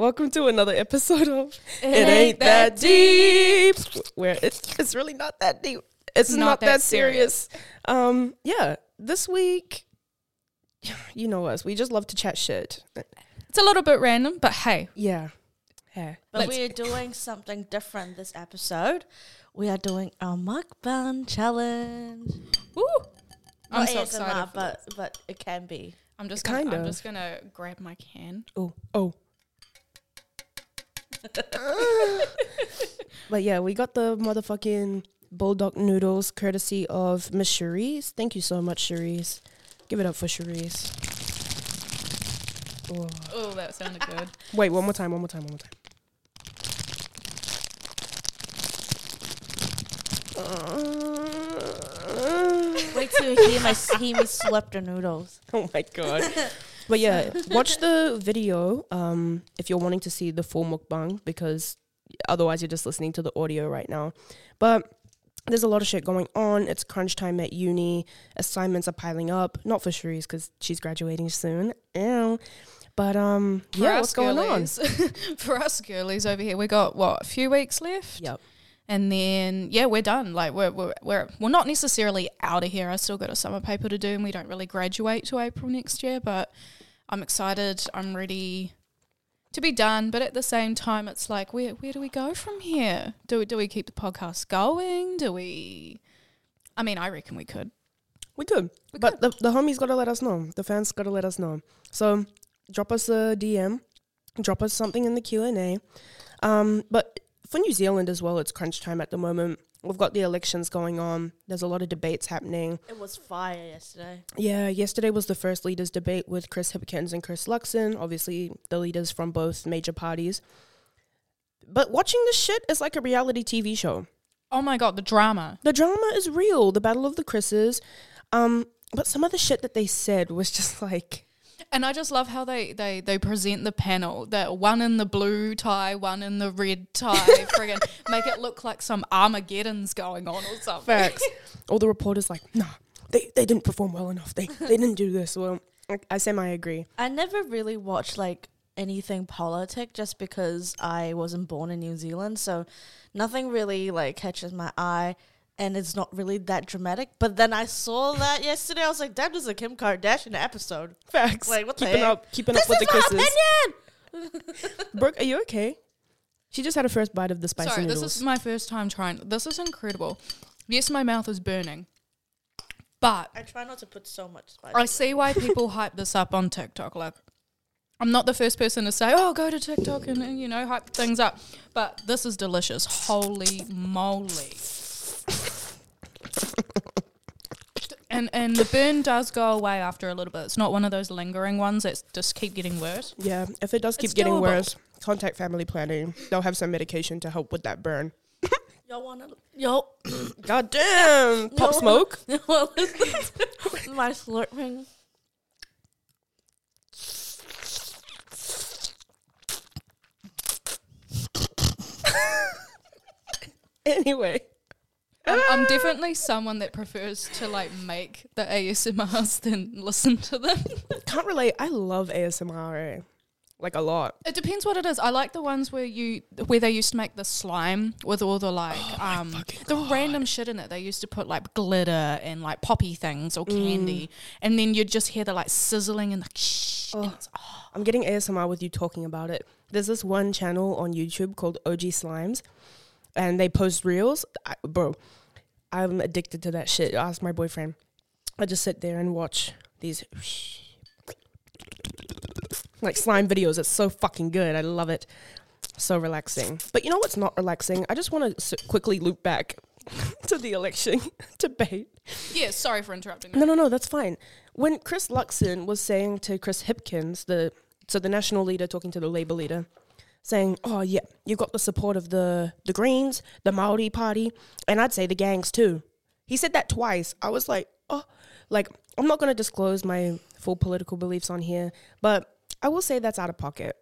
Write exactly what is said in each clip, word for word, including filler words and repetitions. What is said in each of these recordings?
Welcome to another episode of It, it Ain't That, that Deep, where it's, it's really not that deep. It's not, not that, that serious. serious. Um, yeah, this week, you know us. We just love to chat shit. It's a little bit random, but hey. Yeah. Hey. But Let's we're doing something different this episode. We are doing our mukbang challenge. Woo! I'm so excited, but but it can be. I'm just gonna, kind of. I'm just gonna grab my can. Oh, oh. But yeah, we got the motherfucking Bulldog Noodles, courtesy of Miss Charisse. Thank you so much, Charisse. Give it up for Charisse. Oh, oh that sounded good. Wait, one more time, one more time, one more time. Wait till you hear my hear me slap the noodles. Oh my god. But yeah, watch the video um, if you're wanting to see the full mukbang, because otherwise you're just listening to the audio right now. But there's a lot of shit going on. It's crunch time at uni. Assignments are piling up. Not for Charisse, because she's graduating soon. Ew. But um, yeah, what's going on? For us girlies over here, we got, what, a few weeks left? Yep. And then, yeah, we're done. Like, we're, we're, we're, we're not necessarily out of here. I still got a summer paper to do, and we don't really graduate till April next year. But I'm excited. I'm ready to be done. But at the same time, it's like, where where do we go from here? Do we, do we keep the podcast going? Do we – I mean, I reckon we could. We could. We but could. The, the homies got to let us know. The fans got to let us know. So drop us a D M. Drop us something in the Q and A. Um, but – for New Zealand as well, it's crunch time at the moment. We've got the elections going on. There's a lot of debates happening. It was fire yesterday. Yeah, yesterday was the first leaders' debate with Chris Hipkins and Chris Luxon, obviously the leaders from both major parties. But watching this shit is like a reality T V show. Oh my God, the drama. The drama is real. The Battle of the Chris's. Um, but some of the shit that they said was just like... And I just love how they, they, they present the panel. That one in the blue tie, one in the red tie. Friggin' make it look like some Armageddon's going on or something. Facts. All the reporters like, nah, they, they didn't perform well enough. They they didn't do this. Well, I, I semi agree. I never really watched like anything politic just because I wasn't born in New Zealand. So nothing really like catches my eye. And it's not really that dramatic. But then I saw that yesterday. I was like, that was a Kim Kardashian episode. Facts. Like, what keeping the heck? Up, keeping this up with the kisses. Brooke, are you okay? She just had a first bite of the spicy Sorry, noodles. This is my first time trying. This is incredible. Yes, my mouth is burning. But. I try not to put so much spice. I see why people hype this up on TikTok. Like, I'm not the first person to say, oh, go to TikTok and, and you know, hype things up. But this is delicious. Holy moly. And and the burn does go away after a little bit. It's not one of those lingering ones that just keep getting worse. Yeah, if it does keep it's getting doable. worse, contact family planning. They'll have some medication to help with that burn. Y'all wanna yo God damn Pop Smoke. Well, my slurping. Anyway. I'm, I'm definitely someone that prefers to, like, make the A S M Rs than listen to them. Can't relate. I love A S M R, eh? Like, a lot. It depends what it is. I like the ones where you where they used to make the slime with all the, like, oh um, the random shit in it. They used to put, like, glitter and, like, poppy things or candy. Mm. And then you'd just hear the, like, sizzling and the shh. Oh. And it's, oh. I'm getting A S M R with you talking about it. There's this one channel on YouTube called O G Slimes. And they post reels. I, bro, I'm addicted to that shit. I asked my boyfriend. I just sit there and watch these like slime videos. It's so fucking good. I love it. So relaxing. But you know what's not relaxing? I just want to s- quickly loop back to the election debate. Yeah, sorry for interrupting. No, no, no, that's fine. When Chris Luxon was saying to Chris Hipkins, the so the national leader talking to the Labour leader, saying, oh, yeah, you've got the support of the, the Greens, the Māori Party, and I'd say the gangs too. He said that twice. I was like, oh, like, I'm not going to disclose my full political beliefs on here, but I will say that's out of pocket.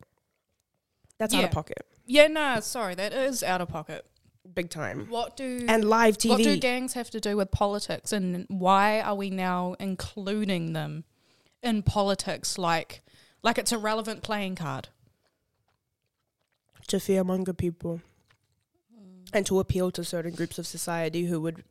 That's yeah. out of pocket. Yeah, no, sorry, that is out of pocket. Big time. What do and live T V. What do gangs have to do with politics, and why are we now including them in politics like like it's a relevant playing card? to fearmonger people mm. and to appeal to certain groups of society who would,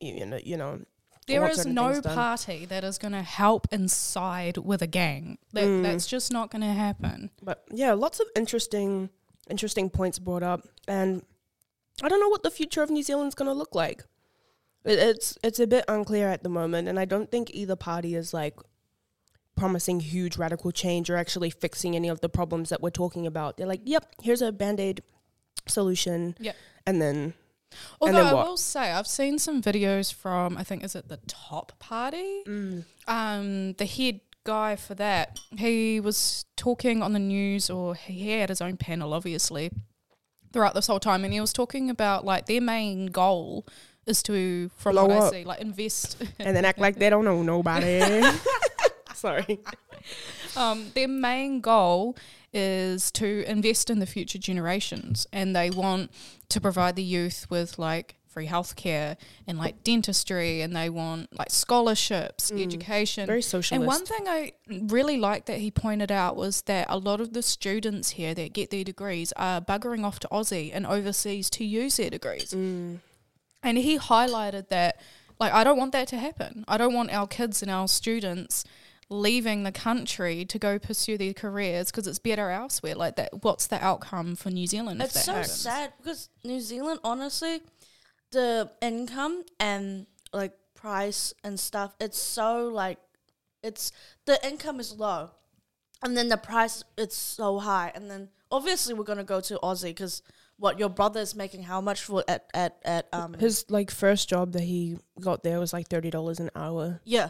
you know, you know. There is no party that is going to help inside with a gang. That, mm. That's just not going to happen. But yeah, lots of interesting, interesting points brought up, and I don't know what the future of New Zealand's going to look like. It, it's it's a bit unclear at the moment, and I don't think either party is like promising huge radical change or actually fixing any of the problems that we're talking about. They're like, "Yep, here's a band-aid solution," yep. and then. Although I will say, I've seen some videos from, I think, is it the Top Party? Mm. Um, the head guy for that, he was talking on the news, or he had his own panel, obviously, throughout this whole time, and he was talking about, like, their main goal is to, from Blow what up. I see, like, invest. And then act like they don't know nobody. Sorry. Um, their main goal is to invest in the future generations, and they want to provide the youth with like free healthcare and like dentistry, and they want like scholarships, mm, education. Very socialist. And one thing I really liked that he pointed out was that a lot of the students here that get their degrees are buggering off to Aussie and overseas to use their degrees. Mm. And he highlighted that, like, I don't want that to happen. I don't want our kids and our students leaving the country to go pursue their careers because it's better elsewhere. Like, that, what's the outcome for New Zealand? It's so happens? sad because New Zealand, honestly, the income and like price and stuff, it's so like, it's the income is low, and then the price it's so high, and then obviously we're gonna go to Aussie because what your brother is making, how much for at at at um his like first job that he got there was like thirty dollars an hour. Yeah.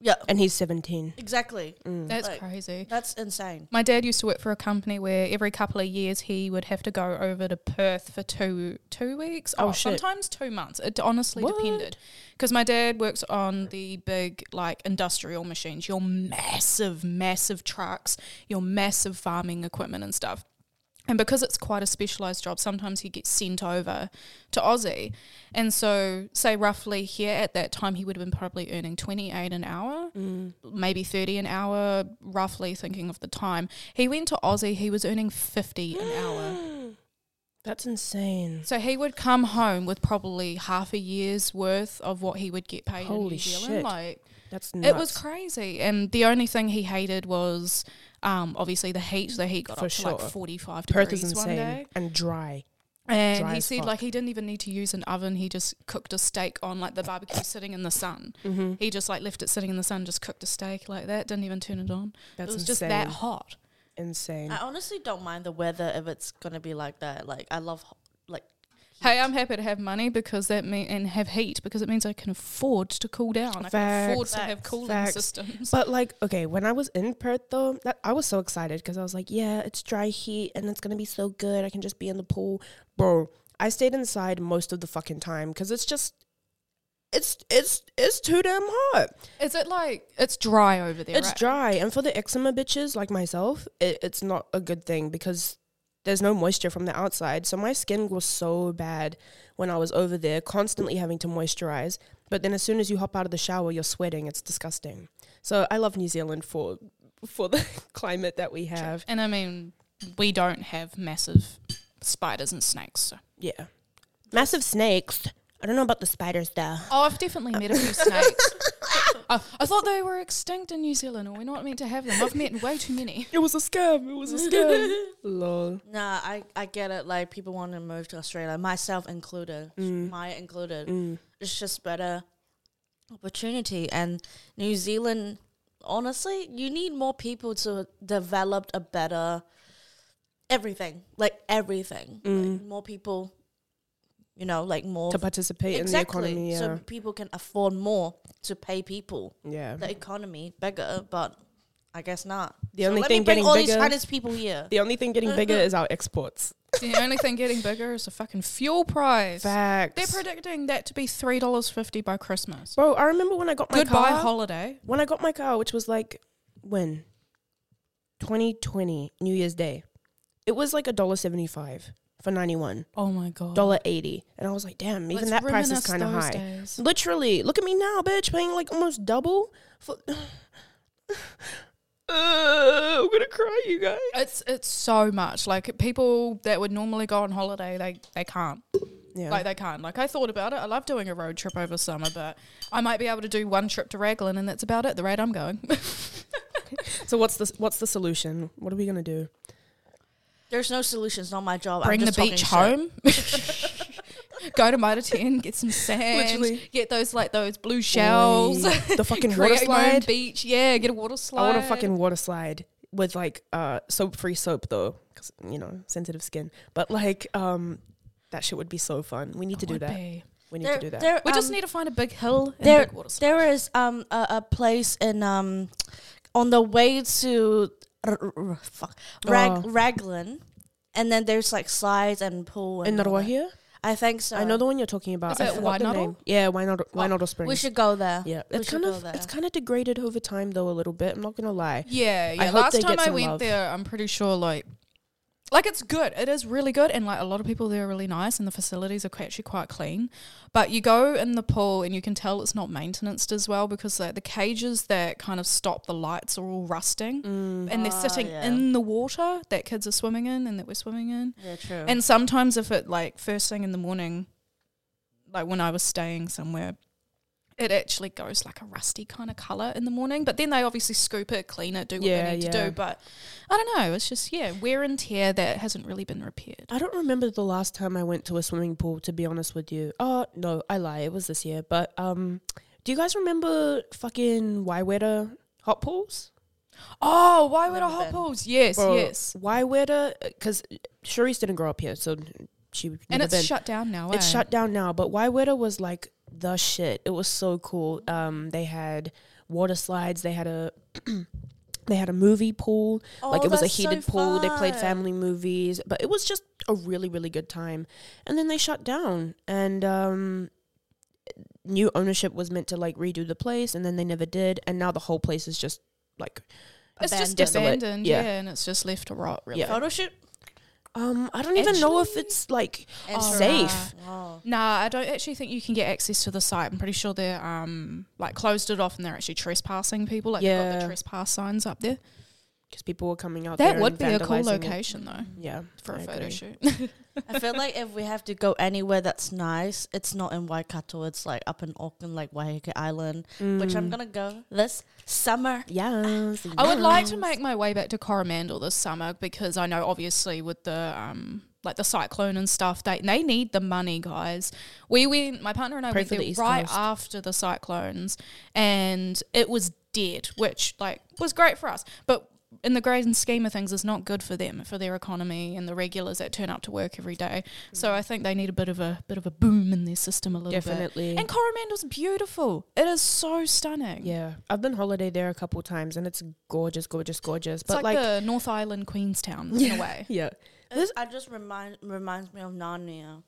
Yeah, and he's seventeen. Exactly. Mm. That's like, crazy. That's insane. My dad used to work for a company where every couple of years he would have to go over to Perth for two two weeks. Oh, oh shit. Sometimes two months. It honestly what? depended. Because my dad works on the big like industrial machines, your massive, massive trucks, your massive farming equipment and stuff. And because it's quite a specialised job, sometimes he gets sent over to Aussie. And so, say roughly here at that time, he would have been probably earning twenty-eight an hour, mm. maybe thirty an hour, roughly thinking of the time. He went to Aussie, he was earning fifty an hour. That's insane. So he would come home with probably half a year's worth of what he would get paid Holy in New Zealand. Shit. Like, that's nuts. It was crazy. And the only thing he hated was... Um, obviously the heat, the heat got For up sure. to like forty-five Perth degrees one day. And dry. And dry he said fuck. like he didn't even need to use an oven, he just cooked a steak on like the barbecue sitting in the sun. Mm-hmm. He just like left it sitting in the sun, just cooked a steak like that, didn't even turn it on. That's it was insane. Just that hot. Insane. I honestly don't mind the weather if it's going to be like that. Like I love ho- like heat. Hey, I'm happy to have money because that mean and have heat because it means I can afford to cool down. Facts, I can afford facts, to have cooling facts. systems. But like, okay, when I was in Perth though, that I was so excited because I was like, yeah, it's dry heat and it's gonna be so good. I can just be in the pool, bro. I stayed inside most of the fucking time because it's just, it's it's it's too damn hot. Is it like it's dry over there? It's right? dry, and for the eczema bitches like myself, it, it's not a good thing because. There's no moisture from the outside. So my skin was so bad when I was over there, constantly having to moisturize. But then as soon as you hop out of the shower, you're sweating. It's disgusting. So I love New Zealand for for the climate that we have. And I mean, we don't have massive spiders and snakes. So. Yeah. Massive snakes. I don't know about the spiders though. Oh, I've definitely met a few snakes. I, I thought they were extinct in New Zealand, or we're not meant to have them. I've met way too many. It was a scam. It was a scam. Lol. Nah, I, I get it. Like, people want to move to Australia, myself included, mm. Maya included. Mm. It's just better opportunity. And New Zealand, honestly, you need more people to develop a better everything. Like, everything. Mm. Like, more people... You know, like more... To participate exactly. in the economy, yeah. So people can afford more to pay people. Yeah. The economy, bigger, but I guess not. The so only thing getting all bigger... all these Chinese people here. The only thing getting bigger is our exports. The only thing getting bigger is the fucking fuel price. Facts. They're predicting that to be three dollars fifty by Christmas. Bro, I remember when I got my Goodbye car... Goodbye holiday. When I got my car, which was like, when? twenty twenty, New Year's Day. It was like one dollar seventy-five. For ninety-one. Oh my god. one dollar eighty. And I was like, damn, even Let's that price is kind of high. Days. Literally. Look at me now, bitch, paying like almost double for Uh, I'm gonna cry, you guys. It's it's so much. Like, people that would normally go on holiday, they they can't. Yeah. Like, they can't. Like, I thought about it. I love doing a road trip over summer, but I might be able to do one trip to Raglan, and that's about it. The rate I'm going. So what's the what's the solution? What are we gonna do? There's no solution. It's not my job. Bring I'm just the beach home. Go to Mitre ten, get some sand, literally. Get those like those blue shells. Oy, the fucking water slide beach, yeah. Get a water slide. I want a fucking water slide with like uh soap-free soap though, because you know sensitive skin. But like um, that shit would be so fun. We need it to do that. Be. We need there, to do that. There, we um, just need to find a big hill. And there, a big water slide. There is um a, a place in um on the way to r- r- fuck Rag- oh. Raglan, and then there's like slides and pool and in Narnia. I think so. I know the one you're talking about. Is it Wainaro? Yeah, Wainaro, Wainaro Springs. We should go there. Yeah, it's kind of there. It's kind of degraded over time though a little bit. I'm not gonna lie. Yeah, yeah. I Last time I went love. there, I'm pretty sure like, like it's good. It is really good, and like a lot of people there are really nice, and the facilities are actually quite clean. But you go in the pool, and you can tell it's not maintained as well because like the cages that kind of stop the lights are all rusting, mm. and they're oh, sitting yeah. in the water that kids are swimming in and that we're swimming in. Yeah, true. And sometimes if it like first thing in the morning, like when I was staying somewhere, it actually goes like a rusty kind of colour in the morning. But then they obviously scoop it, clean it, do what yeah, they need yeah. to do. But I don't know. It's just, yeah, wear and tear that hasn't really been repaired. I don't remember the last time I went to a swimming pool, to be honest with you. Oh, no, I lie. It was this year. But um, do you guys remember fucking Waiwera Hot Pools? Oh, Waiwera Hot Pools. Yes, Bro, yes. Waiwera, because Charisse didn't grow up here, so she never And it's been. shut down now, It's eh? shut down now. But Waiwera was like... the shit. It was so cool. Um, they had water slides. They had a they had a movie pool. Oh, like it was a heated so pool. They played family movies, but it was just a really really good time. And then they shut down, and um, new ownership was meant to like redo the place, and then they never did. And now the whole place is just like it's abandoned. just desolate. abandoned. Yeah. yeah, and it's just left to rot. Really, yeah. Photo shoot. Um, I don't actually, even know if it's, like, oh, safe. Wow. Nah, I don't actually think you can get access to the site. I'm pretty sure they're, um, like, closed it off and they're actually trespassing people. Like, yeah. They've got the trespass signs up there. Because people were coming out that there and vandalising. That would be a cool location, it. though. Yeah. For I a agree. photo shoot. I feel like if we have to go anywhere that's nice, it's not in Waikato. It's, like, up in Auckland, like Waikiki Island, mm. which I'm going to go this summer. Yes, yes. I would like to make my way back to Coromandel this summer because I know, obviously, with the... um. like the cyclone and stuff, they they need the money, guys. We went, my partner and I Pray went there the right Coast. after the cyclones, and it was dead, which like was great for us. But in the grand scheme of things, it's not good for them, for their economy and the regulars that turn up to work every day. Mm. So I think they need a bit of a bit of a boom in their system a little Definitely. bit. Definitely. And Coromandel's beautiful. It is so stunning. Yeah, I've been holiday there a couple times, and it's gorgeous, gorgeous, gorgeous. It's but like, like the North Island, Queenstown yeah, in a way. Yeah. This I just remind reminds me of Narnia.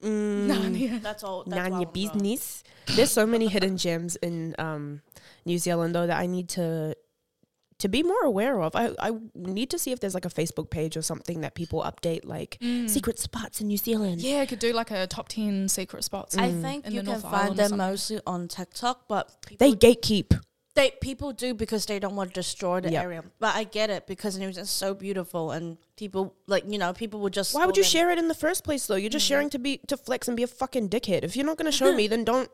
Mm. Narnia. That's all. That's Narnia business. There's so many hidden gems in um, New Zealand though that I need to to be more aware of. I, I need to see if there's like a Facebook page or something that people update like mm. secret spots in New Zealand. Yeah, I could do like a top ten secret spots. Mm. I think you can find them mostly on TikTok, but they gatekeep. They people do because they don't want to destroy the yep. area. But I get it because it was just so beautiful and people like you know people would just. Why would you share it in the first place though? You're just mm-hmm. sharing to be to flex and be a fucking dickhead. If you're not going to show me, then don't.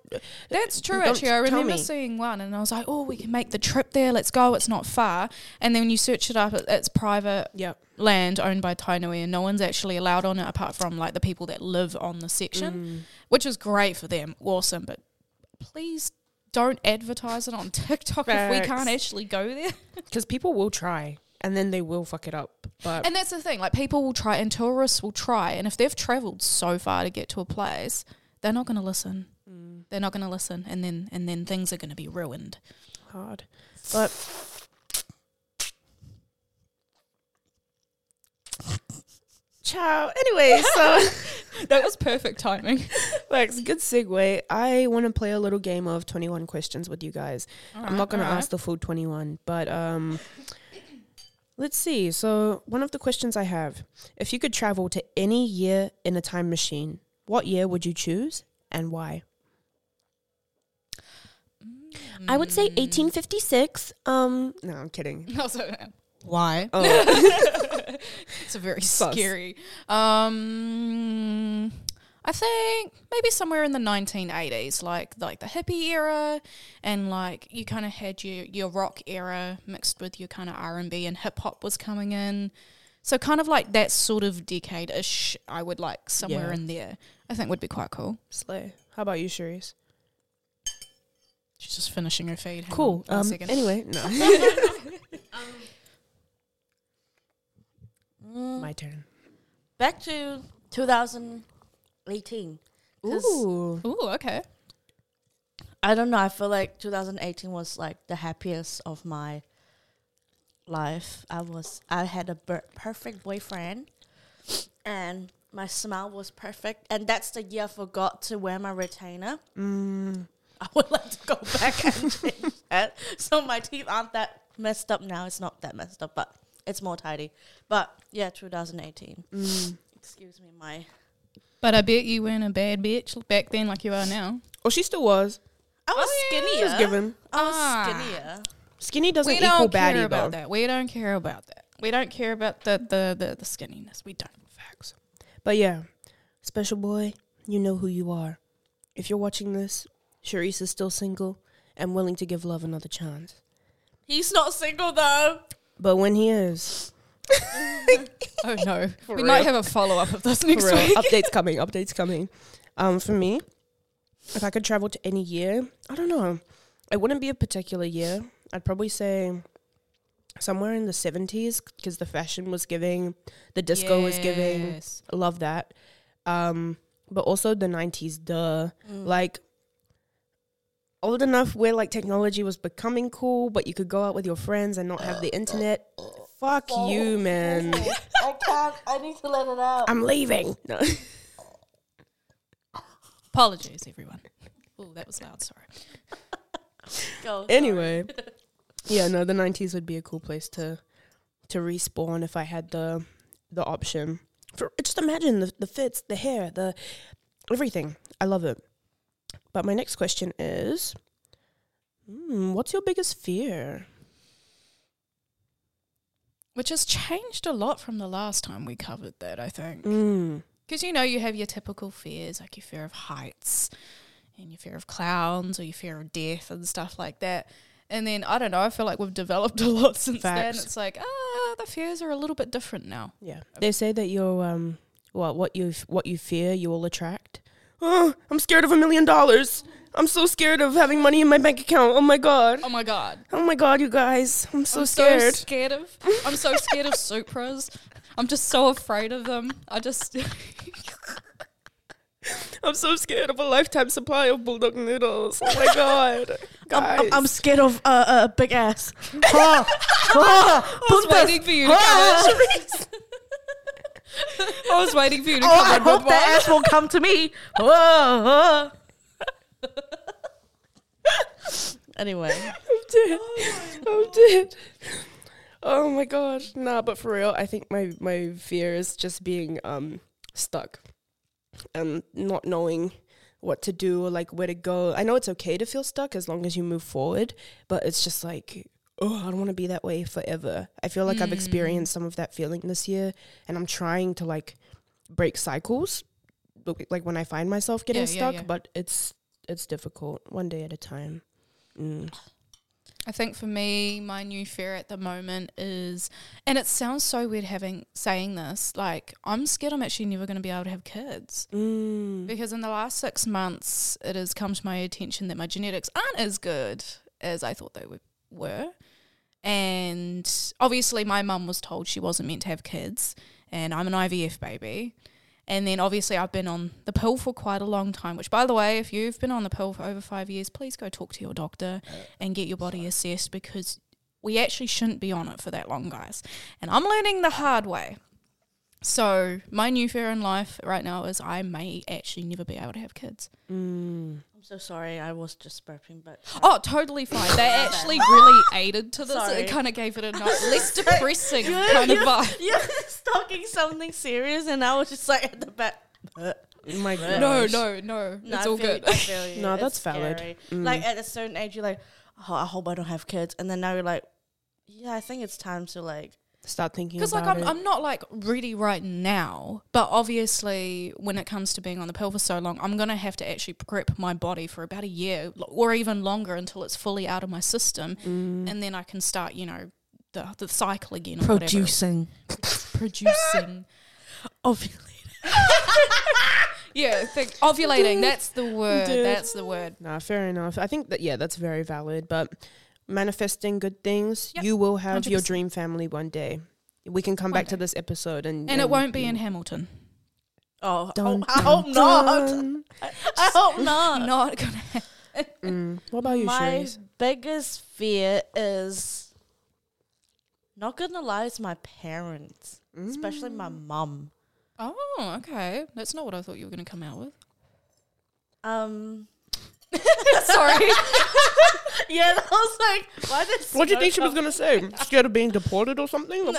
That's true. Don't actually, I remember me. seeing one and I was like, oh, we can make the trip there. Let's go. It's not far. And then when you search it up, it's private yep. land owned by Tainui, and no one's actually allowed on it apart from like the people that live on the section, mm. which is great for them. Awesome, but please. Don't advertise it on TikTok Facts. if we can't actually go there. Because people will try and then they will fuck it up. But and that's the thing. Like people will try and tourists will try. And if they've travelled so far to get to a place, they're not going to listen. Mm. They're not going to listen. And then and then things are going to be ruined. Hard. But ciao. Anyway, so that was perfect timing. Lex, good segue. I want to play a little game of twenty-one questions with you guys. All I'm right, not going right. to ask the full twenty-one, but um, let's see. So one of the questions I have, if you could travel to any year in a time machine, what year would you choose and why? Mm. I would say eighteen fifty-six. Um, no, I'm kidding. Also, why? Oh. It's a very Sus. Scary. Um, I think maybe somewhere in the nineteen eighties, like like the hippie era, and like you kind of had your your rock era mixed with your kind of R and B and hip hop was coming in. So kind of like that sort of decade-ish, I would like somewhere yeah. in there. I think would be quite cool. Slay. How about you, Charisse? She's just finishing her feed. Hang cool. On, um, anyway, no. um, My turn. Back to two thousand eighteen. Ooh. Ooh, okay. I don't know. I feel like two thousand eighteen was like the happiest of my life. I was. I had a ber- perfect boyfriend, and my smile was perfect. And that's the year I forgot to wear my retainer. Mm. I would like to go back and change that. So my teeth aren't that messed up now. It's not that messed up, but it's more tidy. But yeah, twenty eighteen. Mm. Excuse me, my. But I bet you weren't a bad bitch back then, like you are now. Oh, she still was. I was oh, skinnier. She was given. I was ah. skinnier. Skinny doesn't we don't equal care baddie about though. That. We don't care about that. We don't care about the the the, the skinniness. We don't. Facts. But yeah, special boy, you know who you are. If you're watching this. Charisse is still single and willing to give love another chance. He's not single, though. But when he is. Oh, no. For we real. Might have a follow-up of this next week. Updates coming. Updates coming. Um, for me, if I could travel to any year, I don't know. It wouldn't be a particular year. I'd probably say somewhere in the seventies because the fashion was giving. The disco yes. was giving. I love that. Um, but also the nineties, duh. Mm. Like... old enough where like technology was becoming cool, but you could go out with your friends and not have the internet. Fuck oh. you, man. I can't. I need to let it out. I'm leaving. No. Apologies, everyone. Oh, that was loud. Sorry. Go, sorry. Anyway, yeah, no, the nineties would be a cool place to to respawn if I had the the option. For just imagine the the fits, the hair, the everything. I love it. But my next question is, mm, what's your biggest fear? Which has changed a lot from the last time we covered that, I think. Because, mm. you know, you have your typical fears, like your fear of heights and your fear of clowns or your fear of death and stuff like that. And then, I don't know, I feel like we've developed a lot since Facts. Then. It's like, ah, oh, the fears are a little bit different now. Yeah. They say that you're, um, well, what you what you fear, you will attract. Oh, I'm scared of a million dollars. I'm so scared of having money in my bank account. Oh, my God. Oh, my God. Oh, my God, you guys. I'm so I'm scared. I'm so scared of, I'm so scared of Supras. I'm just so afraid of them. I just... I'm so scared of a lifetime supply of Bulldog Noodles. Oh, my God. Guys. I'm, I'm, I'm scared of a uh, uh, big ass. Ha, ha, I was waiting for you to come in. I was waiting for you to oh, come I hope that one. Ass will come to me. Oh, oh. Anyway. I'm dead. Oh I'm dead. Oh my gosh. Nah, but for real, I think my, my fear is just being um stuck and not knowing what to do or like where to go. I know it's okay to feel stuck as long as you move forward, but it's just like... oh, I don't want to be that way forever. I feel like mm. I've experienced some of that feeling this year, and I'm trying to like break cycles, like when I find myself getting yeah, stuck, yeah, yeah. but it's it's difficult, one day at a time. Mm. I think for me, my new fear at the moment is, and it sounds so weird having saying this, like I'm scared I'm actually never going to be able to have kids. Mm. Because in the last six months, it has come to my attention that my genetics aren't as good as I thought they would. were and obviously my mum was told she wasn't meant to have kids and I'm an I V F baby, and then obviously I've been on the pill for quite a long time, which by the way, if you've been on the pill for over five years, please go talk to your doctor and get your body assessed, because we actually shouldn't be on it for that long, guys, and I'm learning the hard way. So my new fear in life right now is I may actually never be able to have kids. Mm. I'm so sorry, I was just burping, but... oh, totally fine. They actually really aided to this. Sorry. It kind of gave it a nice, less depressing kind of vibe. You're talking something serious, and I was just like at the back. my gosh. No, no, no. no it's I all good. You, I feel you. No, it's that's valid. Mm. Like at a certain age, you're like, oh, I hope I don't have kids. And then now you're like, yeah, I think it's time to like start thinking about like, I'm, it. Because like I'm not like ready right now. But obviously when it comes to being on the pill for so long, I'm going to have to actually prep my body for about a year or even longer until it's fully out of my system. Mm. And then I can start, you know, the, the cycle again. Or Producing. Producing. Ovulating. Yeah, think ovulating. That's the word. Dude. That's the word. Nah, fair enough. I think that, yeah, that's very valid. But manifesting good things, yep. You will have one hundred percent your dream family one day. We can come one back day. to this episode. And, and, and it won't be in Hamilton. Oh, dun, I, hope, dun, I, hope dun. I, I hope not. I hope not. Not going to happen. Mm. What about you, Charisse? My biggest fear is, not going to lie, it's my parents, mm. especially my mum. Oh, okay. That's not what I thought you were going to come out with. Um, Sorry. Yeah, I was like, why did What did you think she was going to say? Scared of being deported or something? No.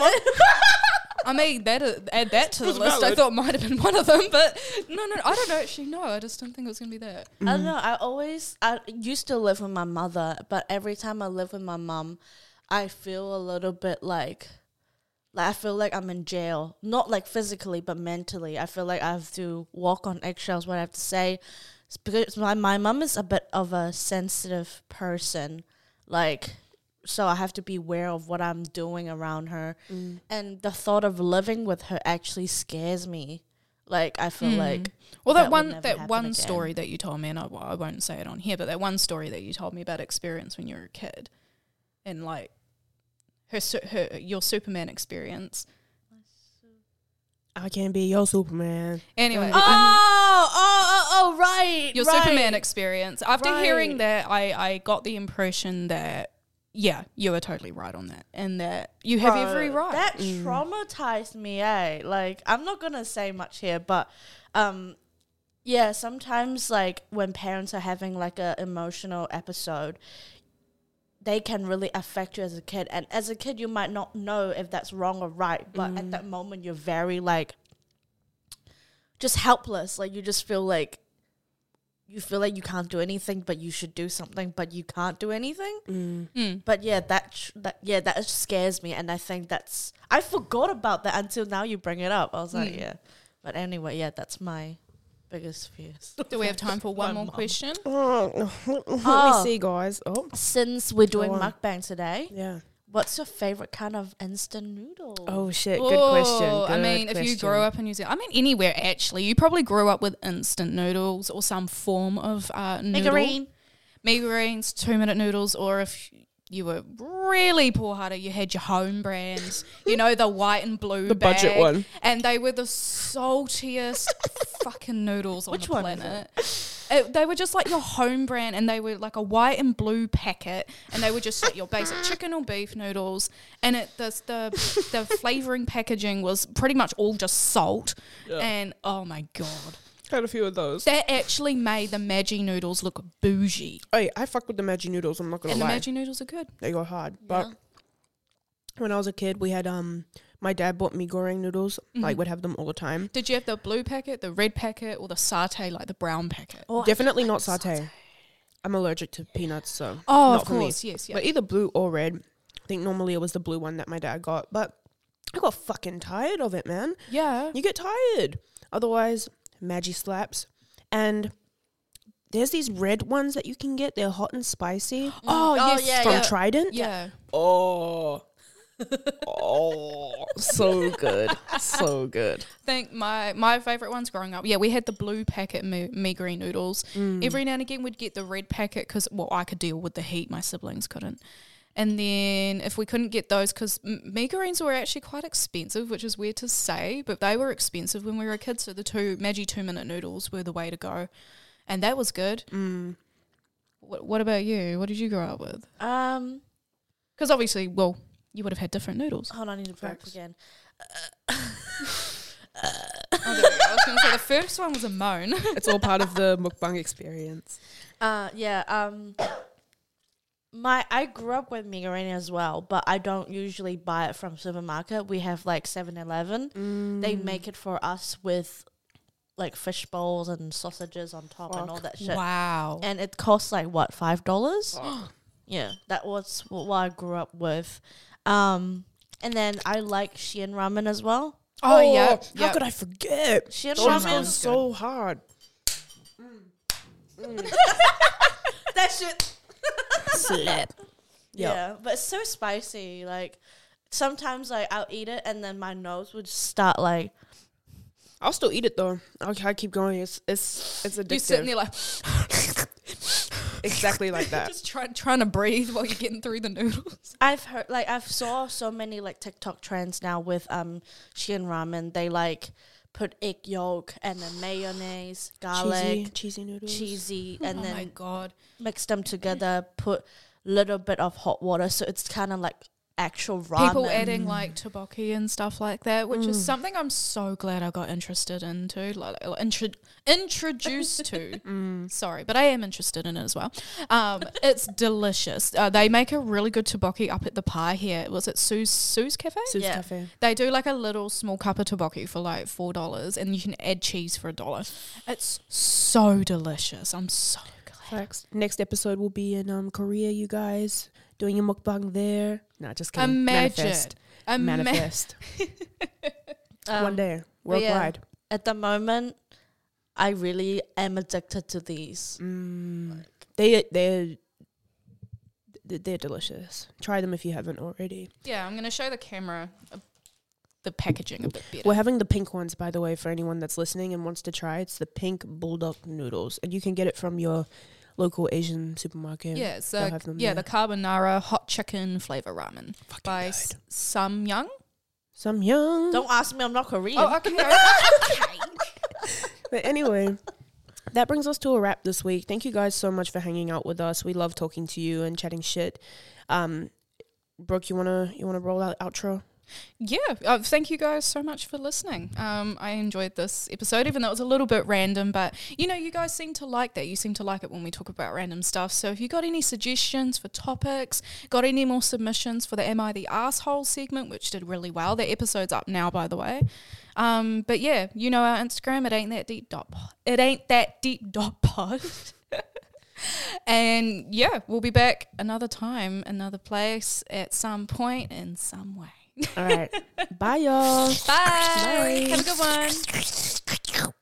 I mean, that uh, add that to the list. Valid. I thought might have been one of them, but no, no, I don't know. Actually, no, I just didn't think it was going to be that. Mm. I don't know. I always, I used to live with my mother, but every time I live with my mum, I feel a little bit like... Like I feel like I'm in jail, not like physically, but mentally. I feel like I have to walk on eggshells. What I have to say, it's because my my mum is a bit of a sensitive person, like so I have to be aware of what I'm doing around her, mm. and the thought of living with her actually scares me. Like I feel mm. like well that, that one that one again. story that you told me, and I, well, I won't say it on here, but that one story that you told me about experience when you were a kid, and like. Her, her, your Superman experience. I can be your Superman. Anyway. Oh, oh, oh, oh right. Your right. Superman experience. After right. hearing that, I, I got the impression that, yeah, you were totally right on that. And that you have Bro, every right. That mm. traumatized me, eh? Like, I'm not going to say much here, but, um, yeah, sometimes, like, when parents are having, like, an emotional episode, they can really affect you as a kid. And as a kid, you might not know if that's wrong or right. But mm. at that moment, you're very, like, just helpless. Like, you just feel like, you feel like you can't do anything, but you should do something, but you can't do anything. Mm. Mm. But, yeah, that, sh- that yeah, that scares me. And I think that's, I forgot about that until now you bring it up. I was mm. like, yeah. But anyway, yeah, that's my biggest fears. Do we have time for one more mom. question? Oh, let me oh. see, guys. Oh. Since we're doing mukbang today, yeah. what's your favourite kind of instant noodle? Oh, shit. Good Ooh, question. Good I mean, question. If you grow up in New Zealand, I mean, anywhere, actually. You probably grew up with instant noodles or some form of uh, noodle. Migarena. Migarena's two-minute noodles, or if you were really poor-hearted, you had your home brands, you know, the white and blue the bag, budget one. And they were the saltiest fucking noodles on Which the one planet. It, they were just like your home brand, and they were like a white and blue packet, and they were just like your basic chicken or beef noodles, and it the the, the flavouring packaging was pretty much all just salt, yeah. and oh my God. Had a few of those. That actually made the Maggi noodles look bougie. Oh, yeah, I fuck with the Maggi noodles. I'm not gonna and lie. And the Maggi noodles are good. They go hard. Yeah. But when I was a kid, we had um, my dad bought me Goreng noodles. Mm-hmm. Like, would have them all the time. Did you have the blue packet, the red packet, or the satay, like the brown packet? Oh, definitely not like satay. satay. I'm allergic to peanuts, so oh, not of course, for me. Yes, yeah. But either blue or red. I think normally it was the blue one that my dad got, but I got fucking tired of it, man. Yeah, you get tired. Otherwise. Maggi slaps, and there's these red ones that you can get. They're hot and spicy. Mm. Oh, oh yes, yeah, from yeah. Trident. Yeah. Oh, oh, so good, so good. I think my my favorite ones growing up. Yeah, we had the blue packet Migarena noodles. Mm. Every now and again, we'd get the red packet because well, I could deal with the heat. My siblings couldn't. And then if we couldn't get those, because Migarenas were actually quite expensive, which is weird to say, but they were expensive when we were a kid. So the two Maggi two-minute noodles were the way to go, and that was good. Mm. What, what about you? What did you grow up with? Um, because obviously, well, you would have had different noodles. Hold on, I need to break again. Uh, uh. Oh, there we go. I was going to say the first one was a moan. It's all part of the mukbang experience. Uh, yeah. Um. My I grew up with Migarena as well, but I don't usually buy it from supermarket. We have like seven eleven. Mm. They make it for us with like fish bowls and sausages on top. Fuck. And all that shit. Wow. And it costs like what, five dollars? Yeah, that was what I grew up with. Um, and then I like Shin Ramyun as well. Oh, oh yeah. How yeah. could I forget? Shin Ramyun is so hard. Mm. Mm. That shit. Slap. Yep. Yeah, but it's so spicy. Like sometimes, like I'll eat it and then my nose would start like. I'll still eat it though. I'll, I'll keep going. It's it's it's addictive. You're sitting there like. Exactly like that. Just trying trying to breathe while you're getting through the noodles. I've heard like I've saw so many like TikTok trends now with um Shin Ramyun. They like put egg yolk and then mayonnaise, garlic, cheesy, cheesy noodles, cheesy, and oh then my God. Mix them together. Put. Little bit of hot water, so it's kind of like actual ramen. People adding like tteokbokki and stuff like that, which mm. is something I'm so glad I got interested into, like intro- introduced to. Mm. Sorry, but I am interested in it as well. Um, it's delicious. Uh, they make a really good tteokbokki up at the pie here. Was it Sue's Sue's Cafe? Sue's yeah. Cafe. They do like a little small cup of tteokbokki for like four dollars, and you can add cheese for a dollar. It's so delicious. I'm so. Next, next episode will be in um, Korea, you guys. Doing a mukbang there. No, just kidding. Imagine. Manifest. Ima- Manifest. um, One day, worldwide. Yeah, at the moment, I really am addicted to these. Mm, like. They, they're, they're delicious. Try them if you haven't already. Yeah, I'm going to show the camera the packaging a bit better. We're having the pink ones, by the way, for anyone that's listening and wants to try. It's the pink Bulldog Noodles. And you can get it from your local Asian supermarket. Yeah, so have them yeah, there. The carbonara hot chicken flavor ramen fucking by S- Samyang. Samyang. Don't ask me, I'm not Korean. Oh, okay. Okay. But anyway, that brings us to a wrap this week. Thank you guys so much for hanging out with us. We love talking to you and chatting shit. Um, Brooke, you wanna you wanna roll out outro? Yeah, uh, thank you guys so much for listening. Um, I enjoyed this episode, even though it was a little bit random. But, you know, you guys seem to like that. You seem to like it when we talk about random stuff. So if you got any suggestions for topics, got any more submissions for the Am I the Asshole segment, which did really well. The episode's up now, by the way. Um, but, yeah, you know our Instagram, it ain't that deep dot pod. It ain't that deep dot pod. And, yeah, we'll be back another time, another place, at some point in some way. All right. Bye, y'all. Bye. Bye. Have a good one.